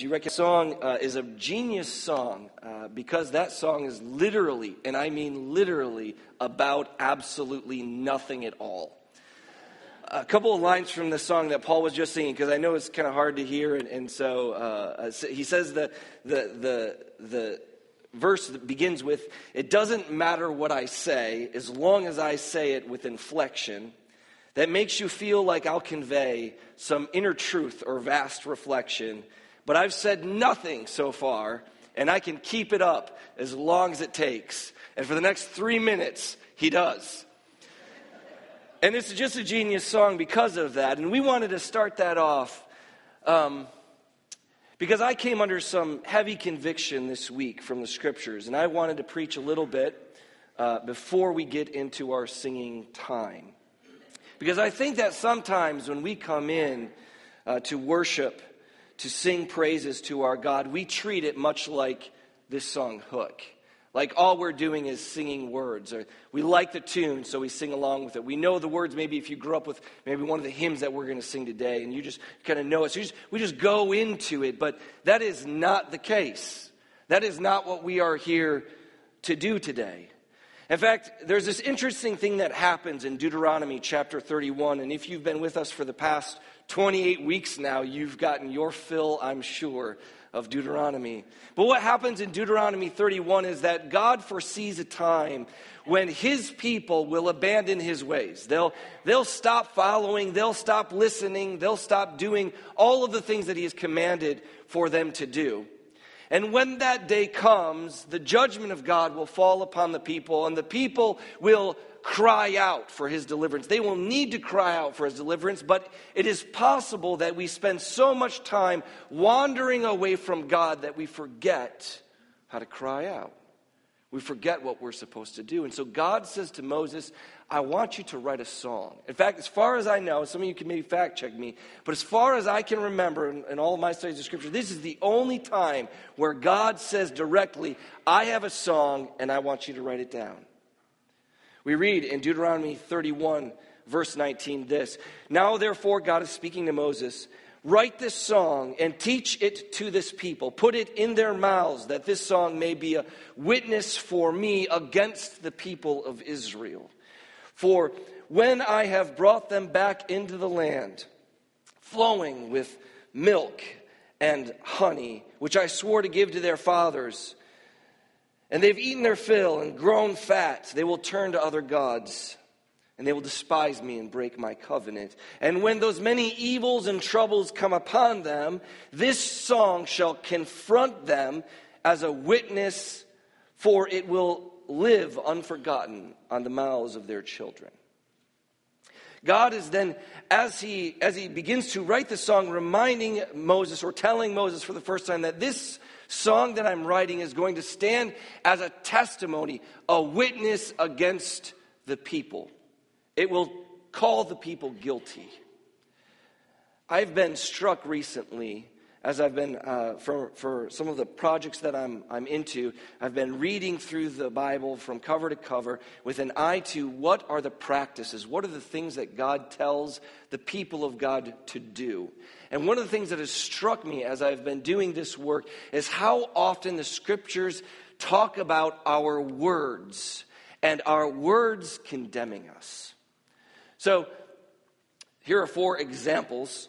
Do you reckon that song is a genius song because that song is literally, and I mean literally, about absolutely nothing at all. A couple of lines from the song that Paul was just singing, because I know it's kind of hard to hear, and so he says the verse that begins with, "It doesn't matter what I say, as long as I say it with inflection that makes you feel like I'll convey some inner truth or vast reflection. But I've said nothing so far, and I can keep it up as long as it takes." And for the next 3 minutes, he does. And it's just a genius song because of that. And we wanted to start that off because I came under some heavy conviction this week from the scriptures. And I wanted to preach a little bit before we get into our singing time. Because I think that sometimes when we come in to worship, to sing praises to our God, we treat it much like this song, Hook. Like all we're doing is singing words. Or we like the tune, so we sing along with it. We know the words, maybe if you grew up with maybe one of the hymns that we're going to sing today, and you just kind of know it. So we just go into it, but that is not the case. That is not what we are here to do today. In fact, there's this interesting thing that happens in Deuteronomy chapter 31, and if you've been with us for the past 28 weeks now, you've gotten your fill, I'm sure, of Deuteronomy. But what happens in Deuteronomy 31 is that God foresees a time when his people will abandon his ways. They'll stop following, they'll stop listening, they'll stop doing all of the things that he has commanded for them to do. And when that day comes, the judgment of God will fall upon the people, and the people will cry out for his deliverance. They will need to cry out for his deliverance, but it is possible that we spend so much time wandering away from God that we forget how to cry out. We forget what we're supposed to do. And so God says to Moses, I want you to write a song. In fact, as far as I know, some of you can maybe fact check me, but as far as I can remember in all of my studies of Scripture, this is the only time where God says directly, I have a song and I want you to write it down. We read in Deuteronomy 31, verse 19, this. Now, therefore, God is speaking to Moses, write this song and teach it to this people. Put it in their mouths that this song may be a witness for me against the people of Israel. For when I have brought them back into the land, flowing with milk and honey, which I swore to give to their fathers, and they've eaten their fill and grown fat, they will turn to other gods, and they will despise me and break my covenant. And when those many evils and troubles come upon them, this song shall confront them as a witness, for it will live unforgotten on the mouths of their children. God is then, as he begins to write the song, reminding Moses or telling Moses for the first time that this song that I'm writing is going to stand as a testimony, a witness against the people. It will call the people guilty. I've been struck recently, as I've been, for some of the projects that I'm into, I've been reading through the Bible from cover to cover with an eye to what are the practices, what are the things that God tells the people of God to do. And one of the things that has struck me as I've been doing this work is how often the scriptures talk about our words and our words condemning us. So here are 4 examples.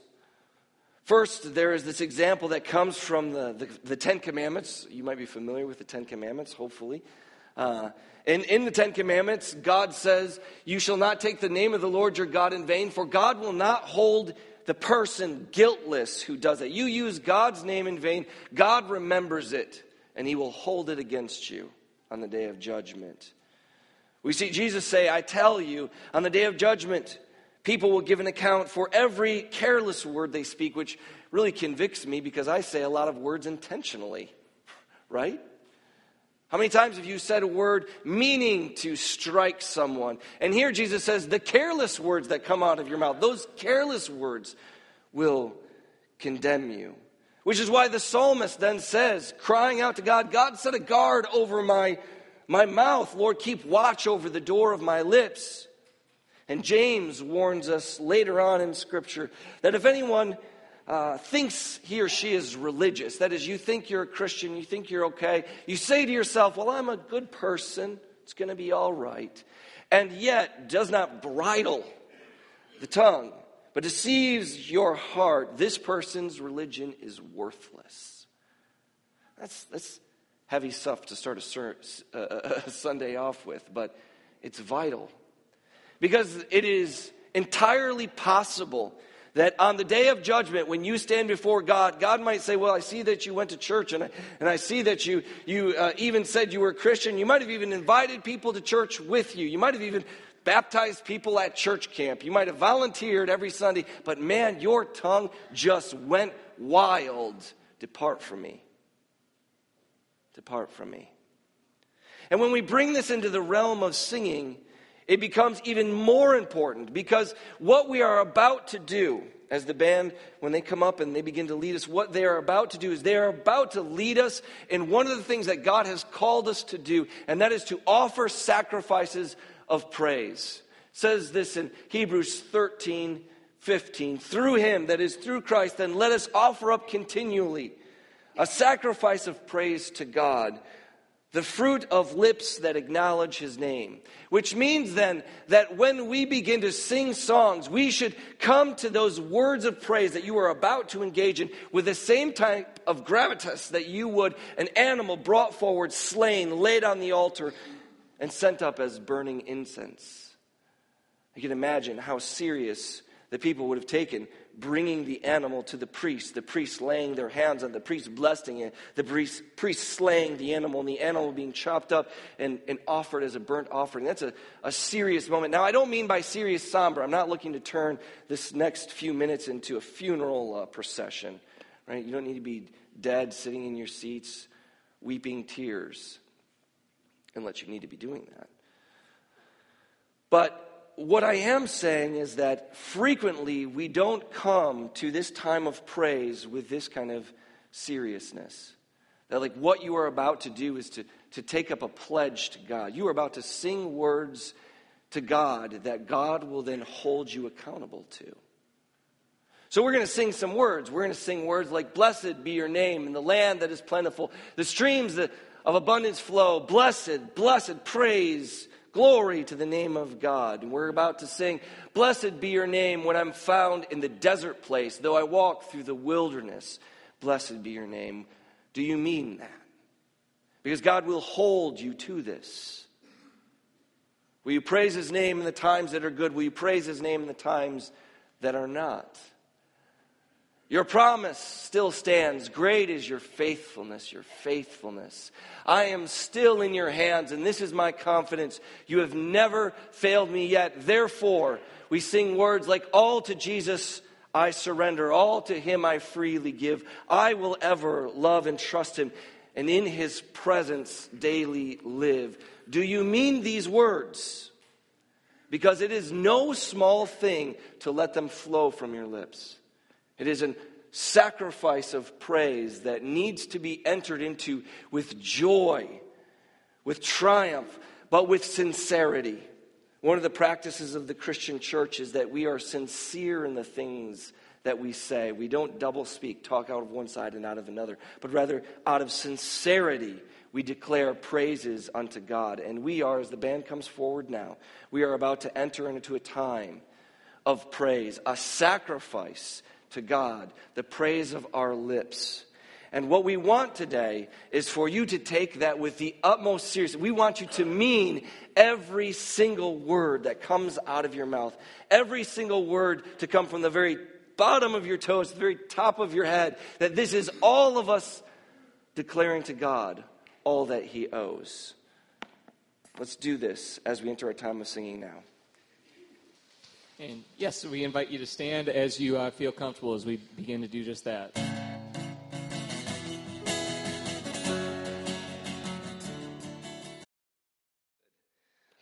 First, there is this example that comes from the Ten Commandments. You might be familiar with the Ten Commandments, hopefully. In the Ten Commandments, God says, you shall not take the name of the Lord your God in vain, for God will not hold the person guiltless who does it. You use God's name in vain, God remembers it, and he will hold it against you on the day of judgment. We see Jesus say, I tell you, on the day of judgment, people will give an account for every careless word they speak, which really convicts me because I say a lot of words intentionally, right? How many times have you said a word meaning to strike someone? And here Jesus says the careless words that come out of your mouth, those careless words will condemn you. Which is why the psalmist then says, crying out to God, God, set a guard over my mouth. Lord, keep watch over the door of my lips. And James warns us later on in Scripture that if anyone thinks he or she is religious. That is, you think you're a Christian, you think you're okay. You say to yourself, well, I'm a good person, it's going to be all right. And yet does not bridle the tongue, but deceives your heart. This person's religion is worthless. That's heavy stuff to start a Sunday off with, but it's vital. Because it is entirely possible that on the day of judgment, when you stand before God, God might say, well, I see that you went to church, and I see that you even said you were a Christian. You might have even invited people to church with you. You might have even baptized people at church camp. You might have volunteered every Sunday. But man, your tongue just went wild. Depart from me. Depart from me. And when we bring this into the realm of singing, it becomes even more important, because what we are about to do, as the band, when they come up and they begin to lead us, what they are about to do is they are about to lead us in one of the things that God has called us to do, and that is to offer sacrifices of praise. It says this in Hebrews 13:15, through him, that is through Christ, then let us offer up continually a sacrifice of praise to God, the fruit of lips that acknowledge his name. Which means then that when we begin to sing songs, we should come to those words of praise that you are about to engage in with the same type of gravitas that you would an animal brought forward, slain, laid on the altar, and sent up as burning incense. You can imagine how serious the people would have taken bringing the animal to the priest laying their hands on the priest, blessing it, the priest slaying the animal, and the animal being chopped up and offered as a burnt offering. That's a serious moment. Now, I don't mean by serious somber. I'm not looking to turn this next few minutes into a funeral procession, right? You don't need to be dead, sitting in your seats, weeping tears, unless you need to be doing that. But what I am saying is that frequently we don't come to this time of praise with this kind of seriousness. That like what you are about to do is to take up a pledge to God. You are about to sing words to God that God will then hold you accountable to. So we're going to sing some words. We're going to sing words like, blessed be your name in the land that is plentiful. The streams of abundance flow. Blessed, blessed, praise glory to the name of God. And we're about to sing, blessed be your name when I'm found in the desert place, though I walk through the wilderness. Blessed be your name. Do you mean that? Because God will hold you to this. Will you praise his name in the times that are good? Will you praise his name in the times that are not? Your promise still stands. Great is your faithfulness, your faithfulness. I am still in your hands, and this is my confidence. You have never failed me yet. Therefore, we sing words like, all to Jesus I surrender. All to him I freely give. I will ever love and trust him, and in his presence daily live. Do you mean these words? Because it is no small thing to let them flow from your lips. It is a sacrifice of praise that needs to be entered into with joy, with triumph, but with sincerity. One of the practices of the Christian church is that we are sincere in the things that we say. We don't double speak, talk out of one side and out of another, but rather out of sincerity we declare praises unto God. And we are, as the band comes forward now, we are about to enter into a time of praise, a sacrifice to God, the praise of our lips. And what we want today is for you to take that with the utmost seriousness. We want you to mean every single word that comes out of your mouth, every single word to come from the very bottom of your toes, to the very top of your head, that this is all of us declaring to God all that he owes. Let's do this as we enter our time of singing now. And yes, we invite you to stand as you feel comfortable as we begin to do just that.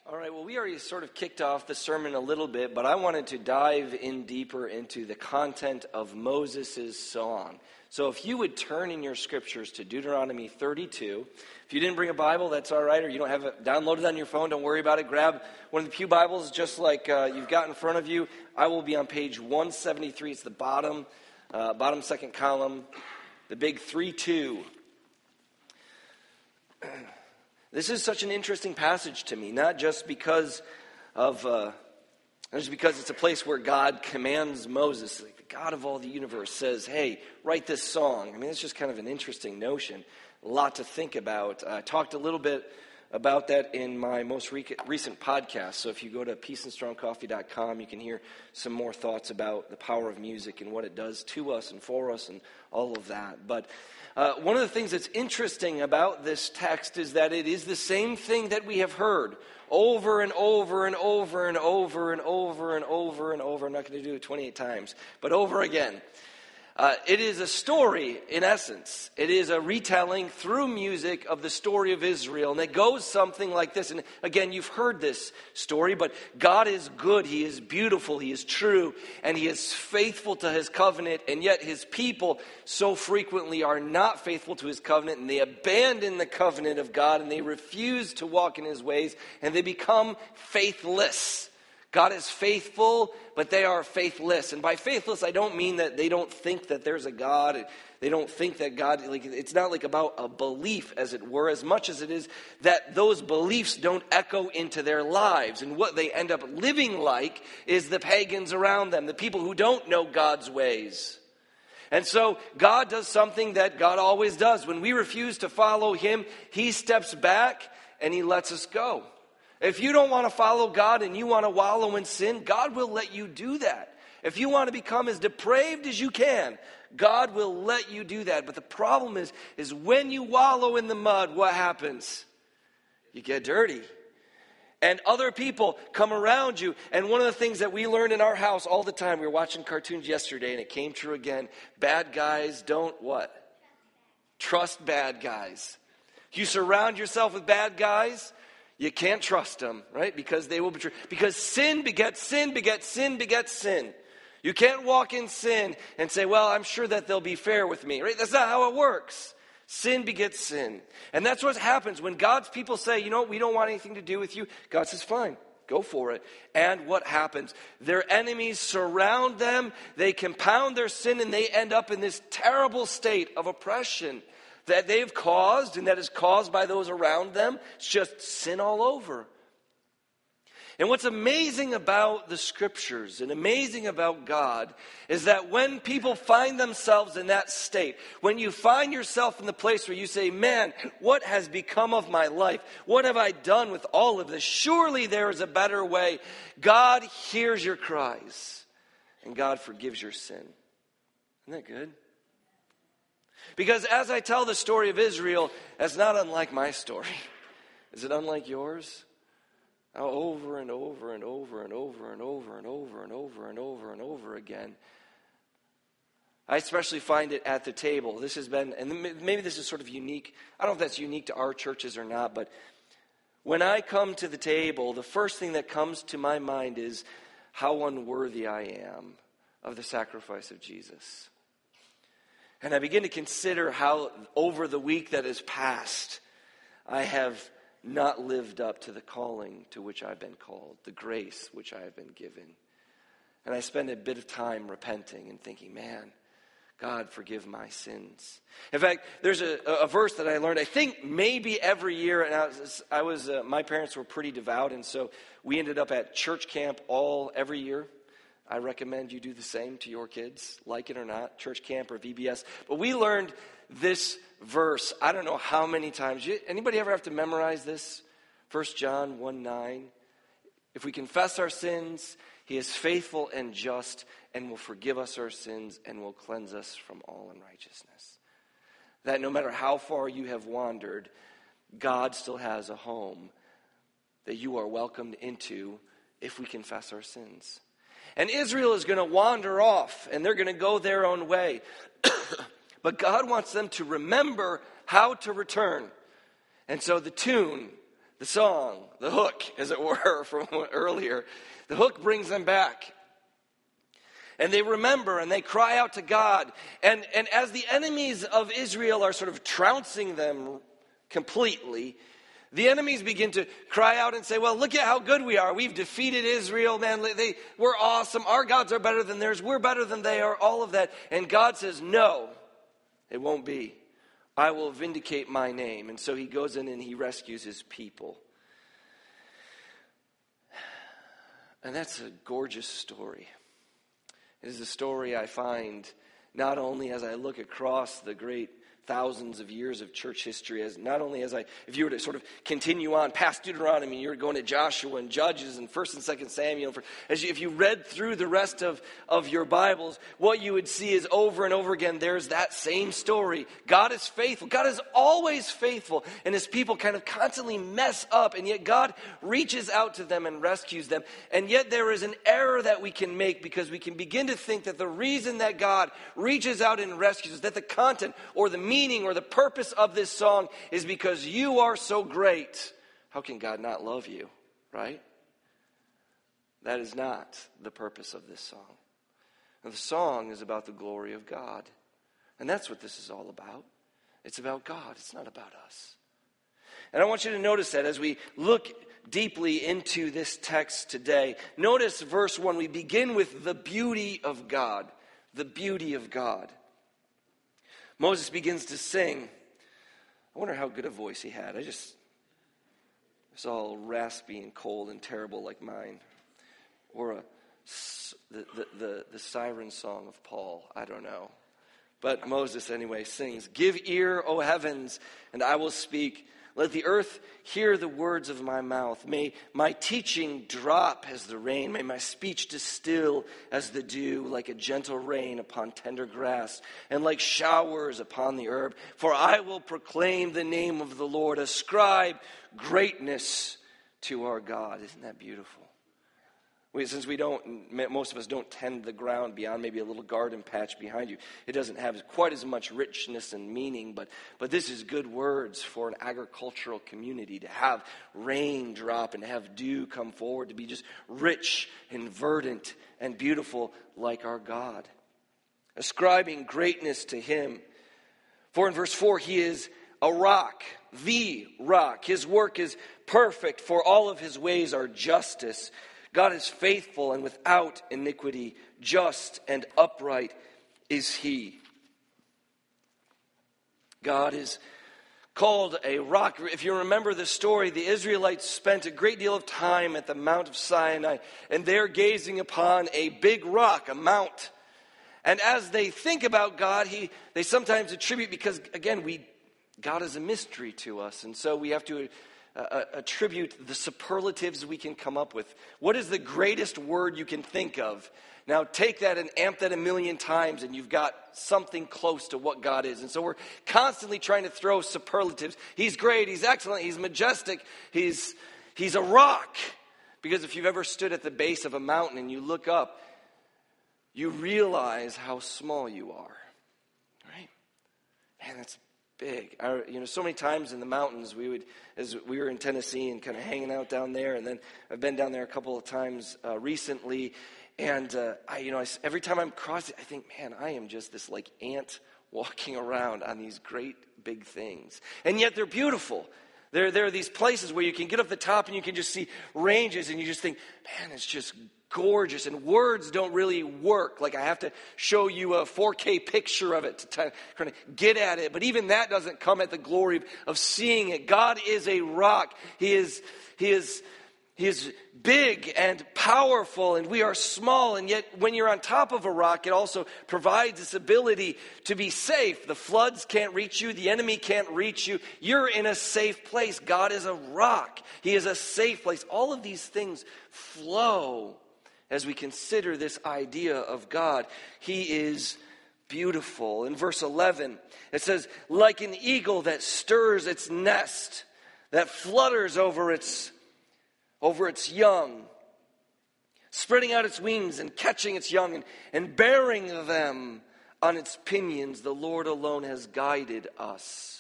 All right, well, we already sort of kicked off the sermon a little bit, but I wanted to dive in deeper into the content of Moses' song. So if you would turn in your scriptures to Deuteronomy 32. If you didn't bring a Bible, that's all right, or you don't have it downloaded on your phone, don't worry about it. Grab one of the pew Bibles just like you've got in front of you. I will be on page 173. It's the bottom Bottom second column, the big 3-2. This is such an interesting passage to me, not just because of, just because it's a place where God commands Moses, like the God of all the universe says, hey, write this song. I mean, it's just kind of an interesting notion, a lot to think about. I talked a little bit about that in my most recent podcast. So if you go to peaceandstrongcoffee.com, you can hear some more thoughts about the power of music and what it does to us and for us and all of that. But one of the things that's interesting about this text is that it is the same thing that we have heard over and over and over and over and over and over and over. I'm not going to do it 28 times, but over again. It is a story, in essence. It is a retelling through music of the story of Israel. And it goes something like this. And again, you've heard this story, but God is good. He is beautiful. He is true. And he is faithful to his covenant. And yet his people so frequently are not faithful to his covenant. And they abandon the covenant of God. And they refuse to walk in his ways. And they become faithless. God is faithful, but they are faithless. And by faithless, I don't mean that they don't think that there's a God. They don't think that God, like, it's not like about a belief, as it were, as much as it is that those beliefs don't echo into their lives. And what they end up living like is the pagans around them, the people who don't know God's ways. And so God does something that God always does. When we refuse to follow him, he steps back and he lets us go. If you don't want to follow God and you want to wallow in sin, God will let you do that. If you want to become as depraved as you can, God will let you do that. But the problem is when you wallow in the mud, what happens? You get dirty. And other people come around you. And one of the things that we learn in our house all the time, we were watching cartoons yesterday and it came true again. Bad guys don't what? Trust bad guys. You surround yourself with bad guys. You can't trust them, right? Because they will betray. Because sin begets sin, begets sin, begets sin. You can't walk in sin and say, well, I'm sure that they'll be fair with me, right? That's not how it works. Sin begets sin. And that's what happens when God's people say, you know, we don't want anything to do with you. God says, fine, go for it. And what happens? Their enemies surround them. They compound their sin and they end up in this terrible state of oppression that they've caused and that is caused by those around them. It's just sin all over. And what's amazing about the scriptures and amazing about God is that when people find themselves in that state, when you find yourself in the place where you say, man, what has become of my life? What have I done with all of this? Surely there is a better way. God hears your cries and God forgives your sin. Isn't that good? Because as I tell the story of Israel, that's not unlike my story. Is it unlike yours? Over and over and over and over and over and over and over and over and over again. I especially find it at the table. This has been, and maybe this is sort of unique. I don't know if that's unique to our churches or not, but when I come to the table, the first thing that comes to my mind is how unworthy I am of the sacrifice of Jesus. And I begin to consider how over the week that has passed, I have not lived up to the calling to which I've been called, the grace which I have been given. And I spend a bit of time repenting and thinking, man, God, forgive my sins. In fact, there's a verse that I learned, I think maybe every year, and I was my parents were pretty devout, and so we ended up at church camp every year. I recommend you do the same to your kids, like it or not, church camp or VBS. But we learned this verse, I don't know how many times. Anybody ever have to memorize this? 1 John 1:9. If we confess our sins, he is faithful and just and will forgive us our sins and will cleanse us from all unrighteousness. That no matter how far you have wandered, God still has a home that you are welcomed into if we confess our sins. And Israel is going to wander off, and they're going to go their own way. But God wants them to remember how to return. And so the tune, the song, the hook, as it were, from earlier, the hook brings them back. And they remember, and they cry out to God. And as the enemies of Israel are sort of trouncing them completely, The enemies begin to cry out and say, well, look at how good we are. We've defeated Israel, man. We're awesome. Our gods are better than theirs. We're better than they are, all of that. And God says, no, it won't be. I will vindicate my name. And so he goes in and he rescues his people. And that's a gorgeous story. It is a story I find not only as I look across the great thousands of years of church history, as not only as I, if you were to sort of continue on past Deuteronomy, you're going to Joshua and Judges and 1st and 2nd Samuel. If you read through the rest of your Bibles, what you would see is over and over again, there's that same story. God is faithful. God is always faithful, and his people kind of constantly mess up, and yet God reaches out to them and rescues them. And yet there is an error that we can make, because we can begin to think that the reason that God reaches out and rescues is that the content or the meaning or the purpose of this song is because you are so great. How can God not love you, right? That is not the purpose of this song. Now, the song is about the glory of God. And that's what this is all about. It's about God. It's not about us. And I want you to notice that as we look deeply into this text today. Notice verse 1. We begin with the beauty of God. The beauty of God. Moses begins to sing. I wonder how good a voice he had. It's all raspy and cold and terrible like mine. Or the siren song of Paul. I don't know. But Moses anyway sings, "Give ear, O heavens, and I will speak. Let the earth hear the words of my mouth. May my teaching drop as the rain. May my speech distill as the dew, like a gentle rain upon tender grass, and like showers upon the herb. For I will proclaim the name of the Lord. Ascribe greatness to our God." Isn't that beautiful? Since most of us don't tend the ground beyond maybe a little garden patch behind you, it doesn't have quite as much richness and meaning, but this is good words for an agricultural community, to have rain drop and to have dew come forward, to be just rich and verdant and beautiful like our God. Ascribing greatness to him. For in verse 4, he is a rock, the rock. His work is perfect, for all of his ways are justice. God is faithful and without iniquity, just and upright is he. God is called a rock. If you remember the story, the Israelites spent a great deal of time at the Mount of Sinai, and they're gazing upon a big rock, a mount. And as they think about God, they sometimes attribute, because again, God is a mystery to us, and so we have to attribute the superlatives we can come up with. What is the greatest word you can think of? Now take that and amp that a million times, and you've got something close to what God is. And so we're constantly trying to throw superlatives. He's great, he's excellent, he's majestic, he's a rock. Because if you've ever stood at the base of a mountain and you look up, you realize how small you are. Right? Man, that's big. So many times in the mountains, as we were in Tennessee and kind of hanging out down there, and then I've been down there a couple of times recently, and I every time I'm crossing, I think, man, I am just this like ant walking around on these great big things, and yet they're beautiful. There are these places where you can get up the top and you can just see ranges, and you just think, man, it's just gorgeous, and words don't really work. Like I have to show you a 4K picture of it to kind of get at it. But even that doesn't come at the glory of seeing it. God is a rock. He is big and powerful, and we are small. And yet when you're on top of a rock, it also provides this ability to be safe. The floods can't reach you. The enemy can't reach you. You're in a safe place. God is a rock. He is a safe place. All of these things flow as we consider this idea of God. He is beautiful. In verse 11, it says, "Like an eagle that stirs its nest, that flutters over its young, spreading out its wings and catching its young and bearing them on its pinions, the Lord alone has guided us."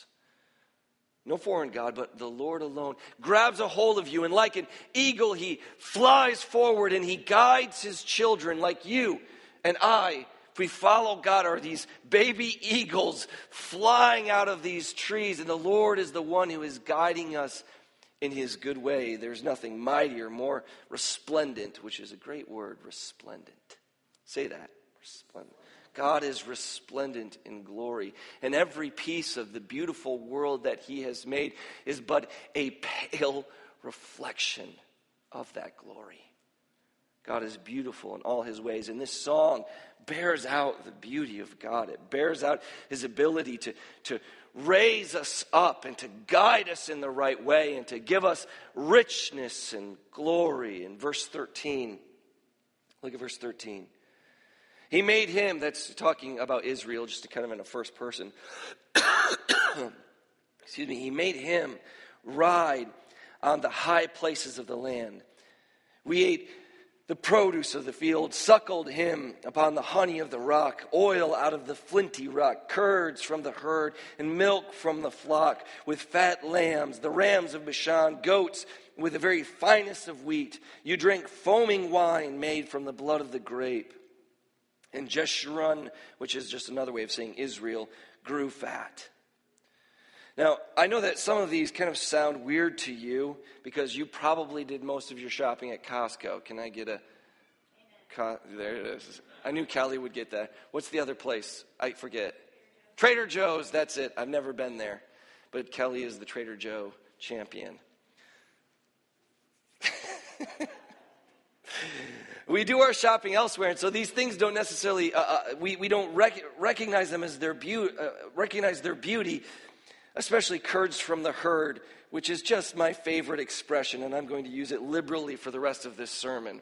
No foreign God, but the Lord alone grabs a hold of you. And like an eagle, he flies forward and he guides his children. Like you and I, if we follow God, are these baby eagles flying out of these trees. And the Lord is the one who is guiding us in his good way, there's nothing mightier, more resplendent, which is a great word, resplendent. Say that, resplendent. God is resplendent in glory. And every piece of the beautiful world that he has made is but a pale reflection of that glory. God is beautiful in all his ways. And this song bears out the beauty of God. It bears out his ability to raise us up and to guide us in the right way and to give us richness and glory. In verse 13, look at verse 13. He made him, that's talking about Israel, just kind of in a first person. Excuse me. He made him ride on the high places of the land. We ate the produce of the field, suckled him upon the honey of the rock, oil out of the flinty rock, curds from the herd, and milk from the flock, with fat lambs, the rams of Bashan, goats with the very finest of wheat. You drank foaming wine made from the blood of the grape. And Jeshurun, which is just another way of saying Israel, grew fat. Now, I know that some of these kind of sound weird to you because you probably did most of your shopping at Costco. Can I get a... There it is. I knew Kelly would get that. What's the other place? I forget. Trader Joe's, that's it. I've never been there. But Kelly is the Trader Joe champion. We do our shopping elsewhere, and so these things don't necessarily... we don't recognize them as their beauty... recognize their beauty... Especially curds from the herd, which is just my favorite expression, and I'm going to use it liberally for the rest of this sermon.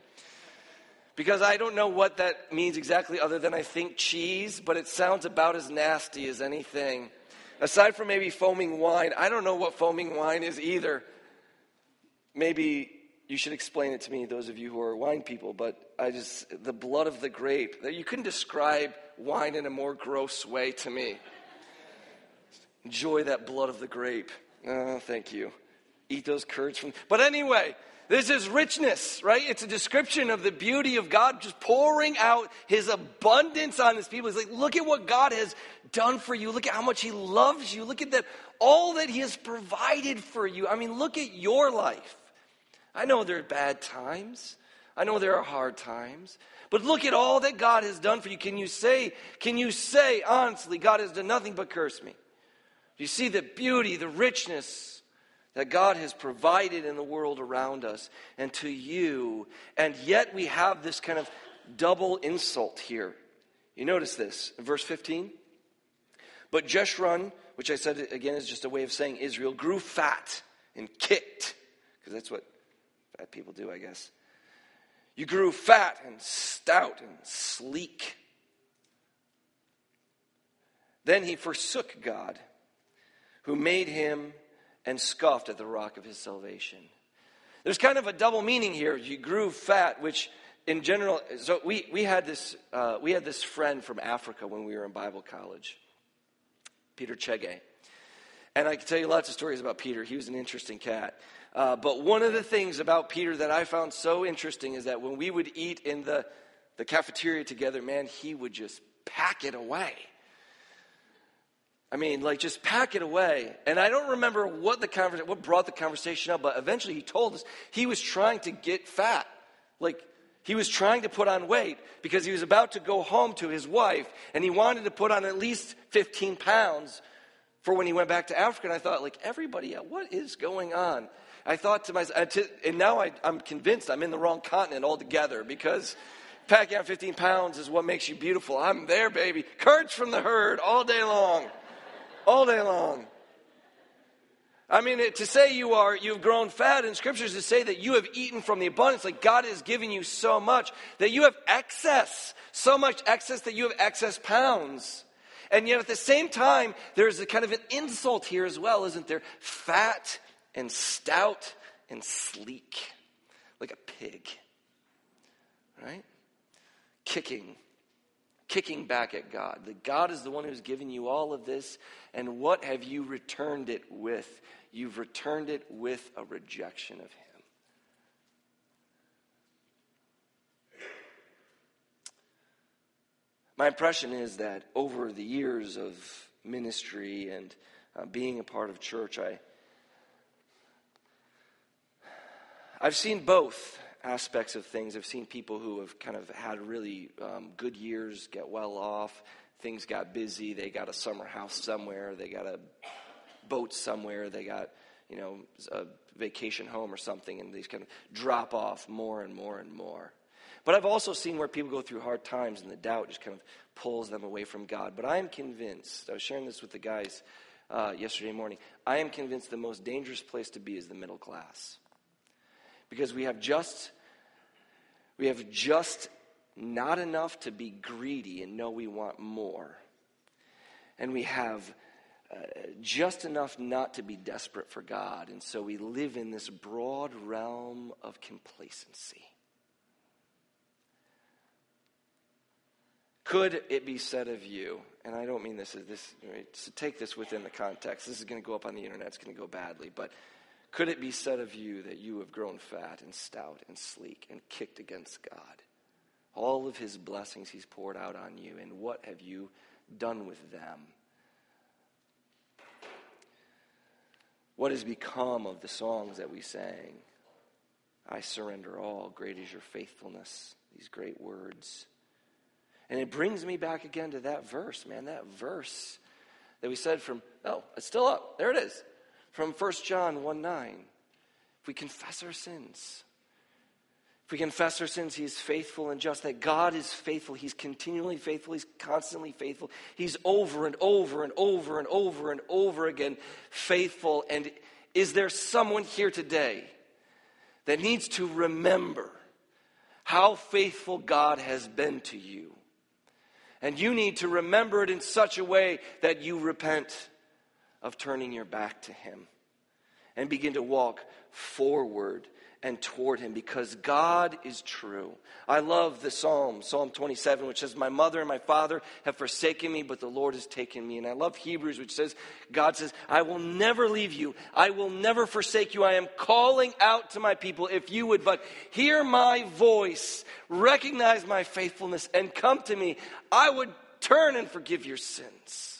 Because I don't know what that means exactly other than I think cheese, but it sounds about as nasty as anything. Aside from maybe foaming wine, I don't know what foaming wine is either. Maybe you should explain it to me, those of you who are wine people, but the blood of the grape, you couldn't describe wine in a more gross way to me. Enjoy that blood of the grape. Oh, thank you. Eat those curds from... But anyway, this is richness, right? It's a description of the beauty of God just pouring out his abundance on his people. He's like, look at what God has done for you. Look at how much he loves you. Look at that, all that he has provided for you. I mean, look at your life. I know there are bad times. I know there are hard times. But look at all that God has done for you. Can you say, honestly, God has done nothing but curse me? You see the beauty, the richness that God has provided in the world around us and to you. And yet we have this kind of double insult here. You notice this in verse 15. But Jeshurun, which I said again is just a way of saying Israel, grew fat and kicked. Because that's what fat people do, I guess. You grew fat and stout and sleek. Then he forsook God, who made him, and scoffed at the rock of his salvation. There's kind of a double meaning here. You grew fat, which in general, so we had this friend from Africa when we were in Bible college, Peter Chege. And I can tell you lots of stories about Peter. He was an interesting cat. But one of the things about Peter that I found so interesting is that when we would eat in the cafeteria together, man, he would just pack it away. I mean, like, just pack it away. And I don't remember what brought the conversation up, but eventually he told us he was trying to get fat. Like, he was trying to put on weight because he was about to go home to his wife, and he wanted to put on at least 15 pounds for when he went back to Africa. And I thought, like, everybody, what is going on? I thought to myself, and now I'm convinced I'm in the wrong continent altogether because... packing on 15 pounds is what makes you beautiful. I'm there, baby. Curds from the herd all day long. All day long. I mean, to say you've grown fat in scriptures to say that you have eaten from the abundance, like God has given you so much, that you have excess, so much excess that you have excess pounds. And yet at the same time, there's a kind of an insult here as well, isn't there? Fat and stout and sleek, like a pig, right? Kicking back at God. That God is the one who's given you all of this, and what have you returned it with? You've returned it with a rejection of him. My impression is that over the years of ministry and being a part of church, I I've seen both aspects of things. I've seen people who have kind of had really good years, get well off, things got busy, they got a summer house somewhere, they got a boat somewhere, they got, you know, a vacation home or something, and these kind of drop off more and more and more. But I've also seen where people go through hard times and the doubt just kind of pulls them away from God. But I am convinced, I was sharing this with the guys yesterday morning, I am convinced the most dangerous place to be is the middle class. Because we have just not enough to be greedy and know we want more. And we have just enough not to be desperate for God. And so we live in this broad realm of complacency. Could it be said of you, and I don't mean this as this, so take this within the context. This is going to go up on the internet. It's going to go badly, but could it be said of you that you have grown fat and stout and sleek and kicked against God? All of his blessings he's poured out on you, and what have you done with them? What has become of the songs that we sang? I surrender all, great is your faithfulness, these great words. And it brings me back again to that verse, man, that verse that we said from, oh, it's still up, there it is. From 1 John 1:9, if we confess our sins, he is faithful and just, that God is faithful. He's continually faithful. He's constantly faithful. He's over and over and over and over and over again faithful. And is there someone here today that needs to remember how faithful God has been to you? And you need to remember it in such a way that you repent of turning your back to him and begin to walk forward and toward him, because God is true. I love the Psalm, Psalm 27, which says, my mother and my father have forsaken me, but the Lord has taken me. And I love Hebrews, which says, God says, I will never leave you. I will never forsake you. I am calling out to my people, if you would but hear my voice, recognize my faithfulness, and come to me, I would turn and forgive your sins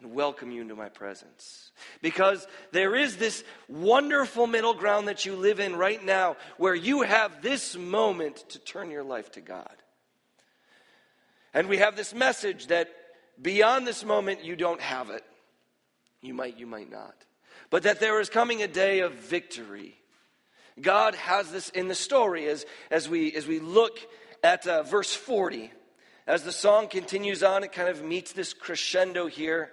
and welcome you into my presence. Because there is this wonderful middle ground that you live in right now, where you have this moment to turn your life to God. And we have this message that beyond this moment, you don't have it. You might not. But that there is coming a day of victory. God has this in the story as we look at verse 40. As the song continues on, it kind of meets this crescendo here,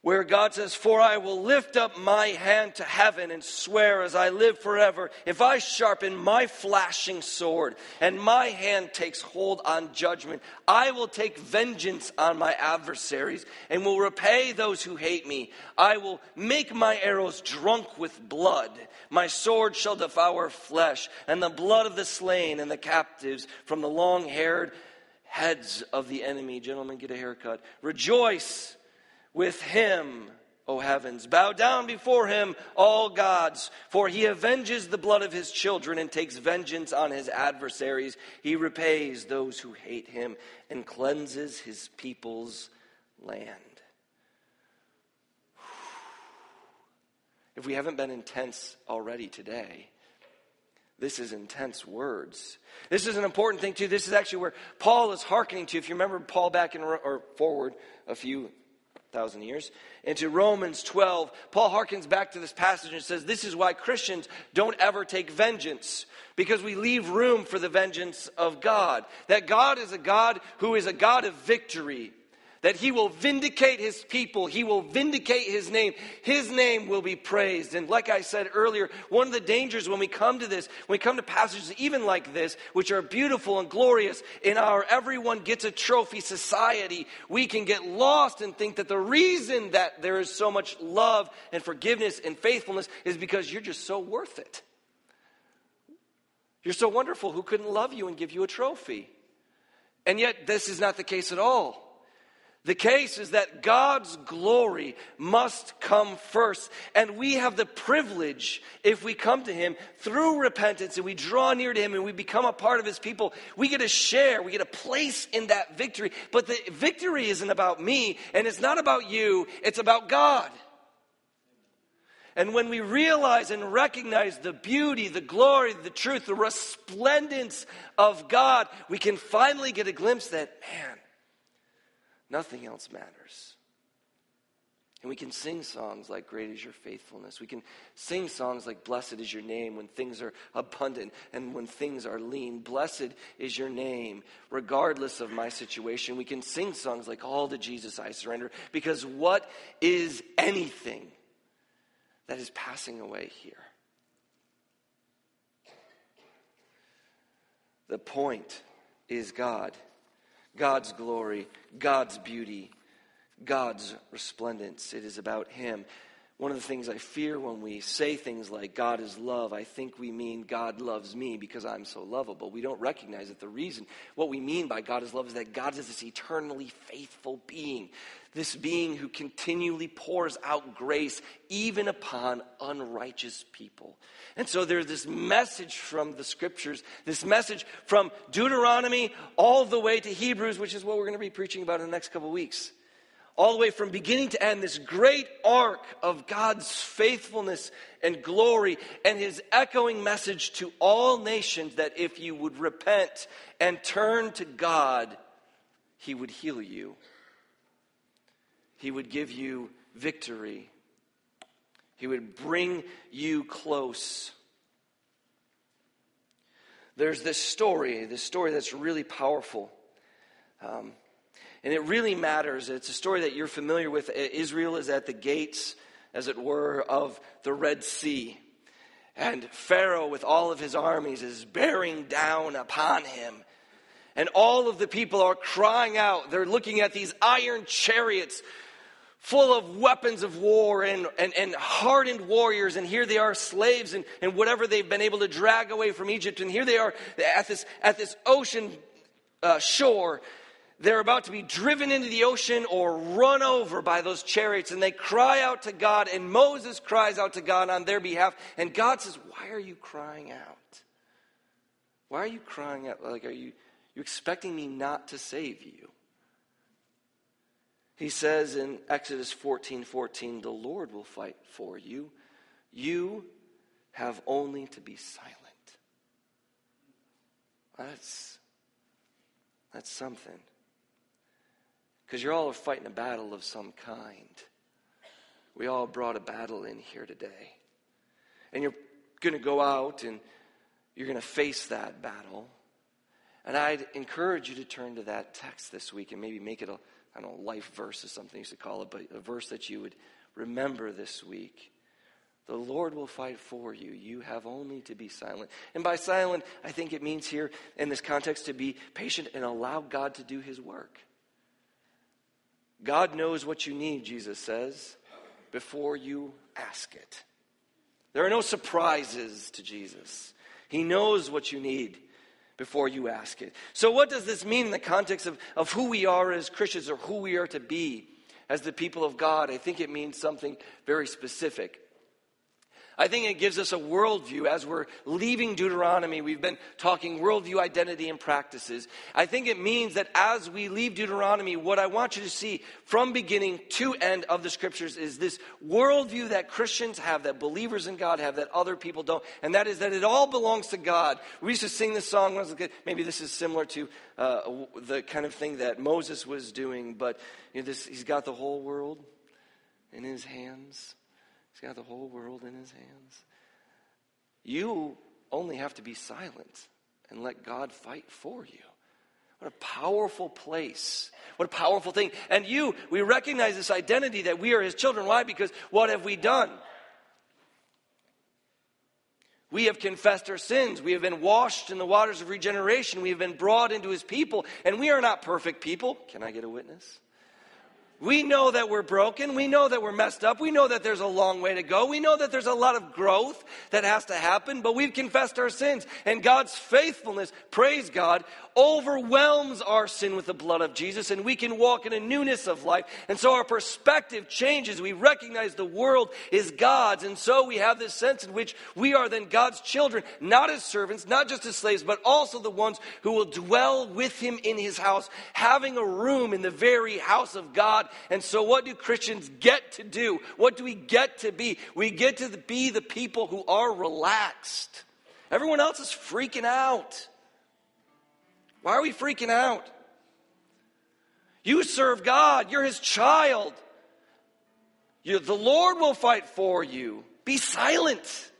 where God says, for I will lift up my hand to heaven and swear as I live forever, if I sharpen my flashing sword and my hand takes hold on judgment, I will take vengeance on my adversaries and will repay those who hate me. I will make my arrows drunk with blood. My sword shall devour flesh and the blood of the slain and the captives from the long-haired heads of the enemy. Gentlemen, get a haircut. Rejoice with him, O heavens. Bow down before him, all gods, for he avenges the blood of his children and takes vengeance on his adversaries. He repays those who hate him and cleanses his people's land. If we haven't been intense already today, this is intense words. This is an important thing, too. This is actually where Paul is hearkening to. If you remember Paul back in, or forward a few thousand years, into Romans 12, Paul harkens back to this passage and says, this is why Christians don't ever take vengeance, because we leave room for the vengeance of God. That God is a God who is a God of victory. That he will vindicate his people. He will vindicate his name. His name will be praised. And like I said earlier, one of the dangers when we come to this, when we come to passages even like this, which are beautiful and glorious, in our everyone gets a trophy society, we can get lost and think that the reason that there is so much love and forgiveness and faithfulness is because you're just so worth it. You're so wonderful. Who couldn't love you and give you a trophy? And yet this is not the case at all. The case is that God's glory must come first. And we have the privilege, if we come to him through repentance and we draw near to him and we become a part of his people, we get a share, we get a place in that victory. But the victory isn't about me and it's not about you, it's about God. And when we realize and recognize the beauty, the glory, the truth, the resplendence of God, we can finally get a glimpse that, man, nothing else matters. And we can sing songs like, Great is Your Faithfulness. We can sing songs like, Blessed is Your Name, when things are abundant and when things are lean. Blessed is Your Name, regardless of my situation. We can sing songs like, All to Jesus I Surrender, because what is anything that is passing away here? The point is God, God's glory, God's beauty, God's resplendence. It is about Him. One of the things I fear when we say things like God is love, I think we mean God loves me because I'm so lovable. We don't recognize that the reason, what we mean by God is love, is that God is this eternally faithful being. This being who continually pours out grace even upon unrighteous people. And so there's this message from the scriptures, this message from Deuteronomy all the way to Hebrews, which is what we're going to be preaching about in the next couple of weeks. All the way from beginning to end, this great arc of God's faithfulness and glory and His echoing message to all nations that if you would repent and turn to God, He would heal you. He would give you victory. He would bring you close. There's this story that's really powerful. And it really matters. It's a story that you're familiar with. Israel is at the gates, as it were, of the Red Sea. And Pharaoh, with all of his armies, is bearing down upon him. And all of the people are crying out. They're looking at these iron chariots full of weapons of war and hardened warriors. And here they are, slaves and whatever they've been able to drag away from Egypt. And here they are at this ocean shore. They're about to be driven into the ocean or run over by those chariots. And they cry out to God. And Moses cries out to God on their behalf. And God says, why are you crying out? Why are you crying out? Like, are you expecting me not to save you? He says in Exodus 14:14, the Lord will fight for you. You have only to be silent. That's something. Because you're all fighting a battle of some kind. We all brought a battle in here today. And you're going to go out and you're going to face that battle. And I'd encourage you to turn to that text this week and maybe make it a, I don't know, life verse is something you used to call it, but a verse that you would remember this week. The Lord will fight for you. You have only to be silent. And by silent, I think it means here in this context to be patient and allow God to do His work. God knows what you need, Jesus says, before you ask it. There are no surprises to Jesus. He knows what you need before you ask it. So what does this mean in the context of who we are as Christians or who we are to be as the people of God? I think it means something very specific. I think it gives us a worldview. As we're leaving Deuteronomy, we've been talking worldview, identity, and practices. I think it means that as we leave Deuteronomy, what I want you to see from beginning to end of the scriptures is this worldview that Christians have, that believers in God have, that other people don't, and that is that it all belongs to God. We used to sing this song when I was a kid. Maybe this is similar to the kind of thing that Moses was doing, but you know, he's got the whole world in his hands. He's got the whole world in his hands. You only have to be silent and let God fight for you. What a powerful place. What a powerful thing. And we recognize this identity that we are His children. Why? Because what have we done? We have confessed our sins. We have been washed in the waters of regeneration. We have been brought into His people. And we are not perfect people. Can I get a witness? We know that we're broken. We know that we're messed up. We know that there's a long way to go. We know that there's a lot of growth that has to happen, but we've confessed our sins. And God's faithfulness, praise God, overwhelms our sin with the blood of Jesus, and we can walk in a newness of life. And so our perspective changes. We recognize the world is God's, and so we have this sense in which we are then God's children, not His servants, not just His slaves, but also the ones who will dwell with Him in His house, having a room in the very house of God, God. And so what do Christians get to do? What do we get to be? We get to be the people who are relaxed. Everyone else is freaking out. Why are we freaking out? You serve God. You're his child. The Lord will fight for you. Be silent.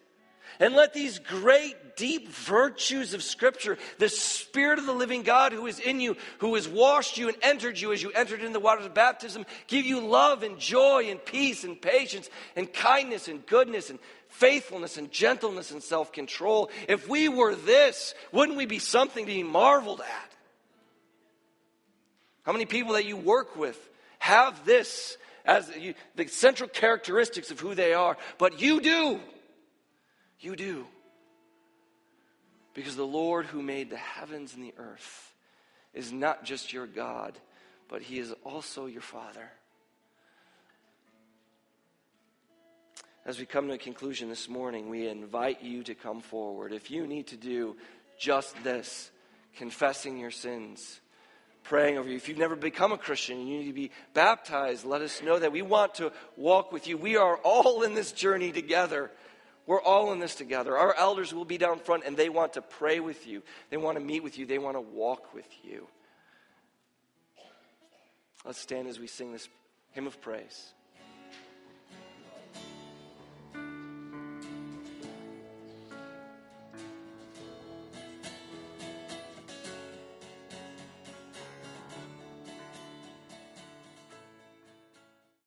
And let these great, deep virtues of Scripture, the Spirit of the living God who is in you, who has washed you and entered you as you entered in the waters of baptism, give you love and joy and peace and patience and kindness and goodness and faithfulness and gentleness and self-control. If we were this, wouldn't we be something to be marveled at? How many people that you work with have this as the central characteristics of who they are? But you do. You do. Because the Lord who made the heavens and the earth is not just your God, but he is also your Father. As we come to a conclusion this morning, we invite you to come forward. If you need to do just this, confessing your sins, praying over you. If you've never become a Christian and you need to be baptized, let us know that we want to walk with you. We are all in this journey together. We're all in this together. Our elders will be down front and they want to pray with you. They want to meet with you. They want to walk with you. Let's stand as we sing this hymn of praise.